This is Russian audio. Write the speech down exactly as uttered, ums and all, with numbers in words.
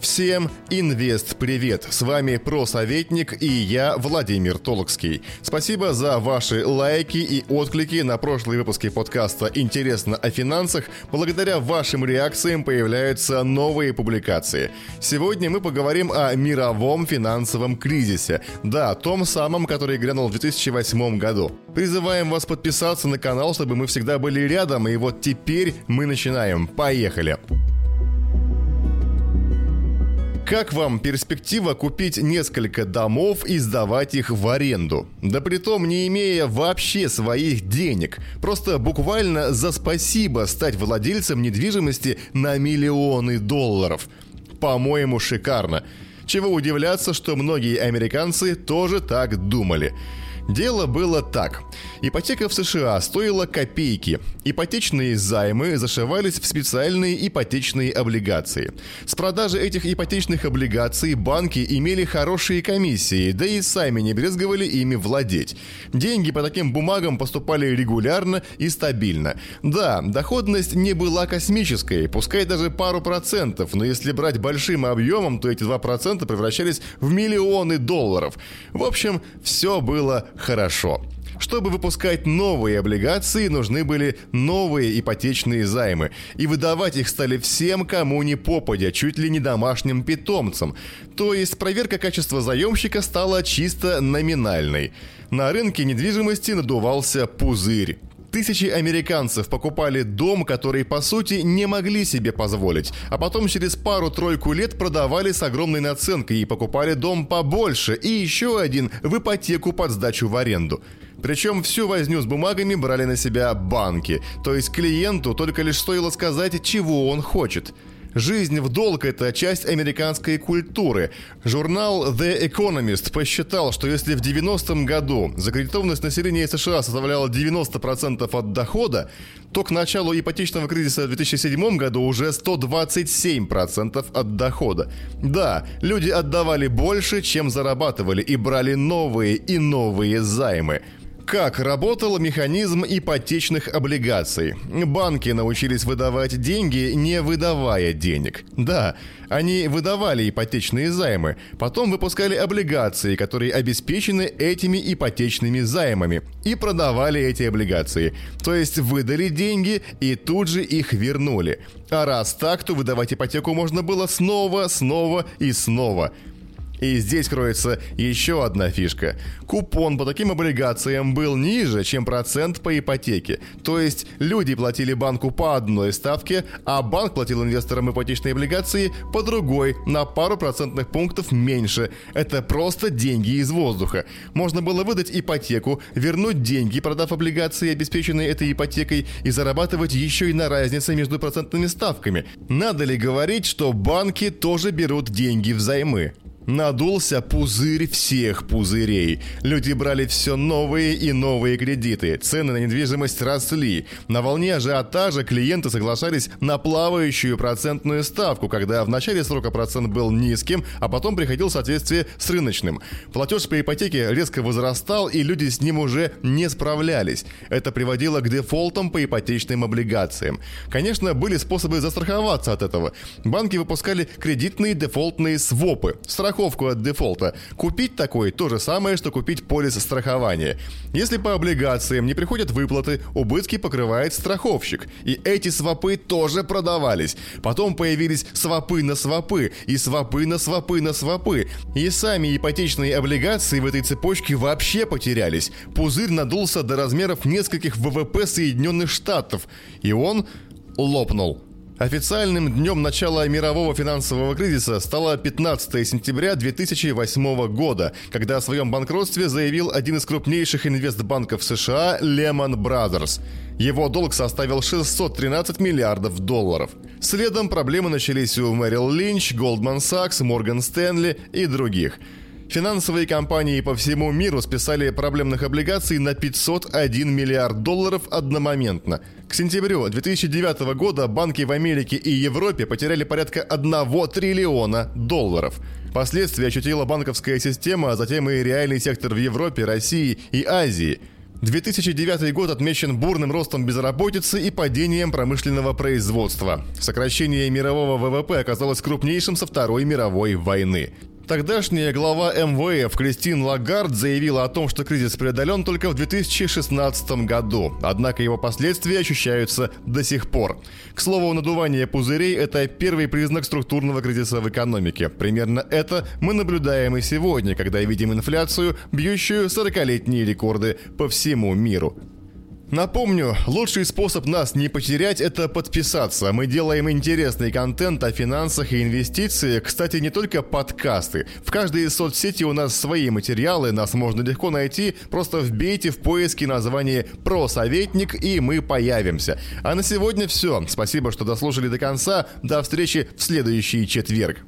Всем инвест-привет! С вами ПроСоветник и я, Владимир Толоцкий. Спасибо за ваши лайки и отклики на прошлые выпуски подкаста «Интересно о финансах». Благодаря вашим реакциям появляются новые публикации. Сегодня мы поговорим о мировом финансовом кризисе. Да, том самом, который грянул в две тысячи восьмом году. Призываем вас подписаться на канал, чтобы мы всегда были рядом. И вот теперь мы начинаем. Поехали! Как вам перспектива купить несколько домов и сдавать их в аренду? Да притом не имея вообще своих денег. Просто буквально за спасибо стать владельцем недвижимости на миллионы долларов. По-моему, шикарно. Чего удивляться, что многие американцы тоже так думали. Дело было так. Ипотека в США стоила копейки. Ипотечные займы зашивались в специальные ипотечные облигации. С продажи этих ипотечных облигаций банки имели хорошие комиссии, да и сами не брезговали ими владеть. Деньги по таким бумагам поступали регулярно и стабильно. Да, доходность не была космической, пускай даже пару процентов, но если брать большим объемом, то эти два процента превращались в миллионы долларов. В общем, все было хорошо. Чтобы выпускать новые облигации, нужны были новые ипотечные займы. И выдавать их стали всем, кому ни попадя, чуть ли не домашним питомцам. То есть проверка качества заемщика стала чисто номинальной. На рынке недвижимости надувался пузырь. Тысячи американцев покупали дом, который, по сути, не могли себе позволить, а потом через пару-тройку лет продавали с огромной наценкой и покупали дом побольше, и еще один в ипотеку под сдачу в аренду. Причем всю возню с бумагами брали на себя банки, то есть клиенту только лишь стоило сказать, чего он хочет. Жизнь в долг – это часть американской культуры. Журнал The Economist посчитал, что если в девяностом году закредитованность населения США составляла девяносто процентов от дохода, то к началу ипотечного кризиса в две тысячи седьмом году уже сто двадцать семь процентов от дохода. Да, люди отдавали больше, чем зарабатывали, и брали новые и новые займы. Как работал механизм ипотечных облигаций? Банки научились выдавать деньги, не выдавая денег. Да, они выдавали ипотечные займы, потом выпускали облигации, которые обеспечены этими ипотечными займами, и продавали эти облигации. То есть выдали деньги и тут же их вернули. А раз так, то выдавать ипотеку можно было снова, снова и снова. И здесь кроется еще одна фишка. Купон по таким облигациям был ниже, чем процент по ипотеке. То есть люди платили банку по одной ставке, а банк платил инвесторам ипотечные облигации по другой, на пару процентных пунктов меньше. Это просто деньги из воздуха. Можно было выдать ипотеку, вернуть деньги, продав облигации, обеспеченные этой ипотекой, и зарабатывать еще и на разнице между процентными ставками. Надо ли говорить, что банки тоже берут деньги взаймы? Надулся пузырь всех пузырей. Люди брали все новые и новые кредиты. Цены на недвижимость росли. На волне ажиотажа клиенты соглашались на плавающую процентную ставку, когда в начале срока процент был низким, а потом приходил в соответствие с рыночным. Платеж по ипотеке резко возрастал, и люди с ним уже не справлялись. Это приводило к дефолтам по ипотечным облигациям. Конечно, были способы застраховаться от этого. Банки выпускали кредитные дефолтные свопы. Страховку от дефолта. Купить такой то же самое, что купить полис страхования. Если по облигациям не приходят выплаты, убытки покрывает страховщик. И эти свопы тоже продавались. Потом появились свопы на свопы, и свопы на свопы на свопы. И сами ипотечные облигации в этой цепочке вообще потерялись. Пузырь надулся до размеров нескольких ВВП Соединенных Штатов. И он лопнул. Официальным днем начала мирового финансового кризиса стало пятнадцатого сентября две тысячи восьмого года, когда о своем банкротстве заявил один из крупнейших инвестбанков США Lehman Brothers. Его долг составил шестьсот тринадцать миллиардов долларов. Следом проблемы начались у Merrill Lynch, Goldman Sachs, Morgan Stanley и других. Финансовые компании по всему миру списали проблемных облигаций на пятьсот один миллиард долларов одномоментно. К сентябрю две тысячи девятого года банки в Америке и Европе потеряли порядка одного триллиона долларов. Последствия ощутила банковская система, а затем и реальный сектор в Европе, России и Азии. две тысячи девятый год отмечен бурным ростом безработицы и падением промышленного производства. Сокращение мирового вэ вэ пэ оказалось крупнейшим со Второй мировой войны. Тогдашняя глава эм вэ эф Кристина Лагард заявила о том, что кризис преодолен только в две тысячи шестнадцатом году, однако его последствия ощущаются до сих пор. К слову, надувание пузырей – это первый признак структурного кризиса в экономике. Примерно это мы наблюдаем и сегодня, когда видим инфляцию, бьющую сорокалетние рекорды по всему миру. Напомню, лучший способ нас не потерять – это подписаться. Мы делаем интересный контент о финансах и инвестициях, кстати, не только подкасты. В каждой из соцсетей у нас свои материалы, нас можно легко найти, просто вбейте в поиски название «ПроСоветник» и мы появимся. А на сегодня все. Спасибо, что дослушали до конца. До встречи в следующий четверг.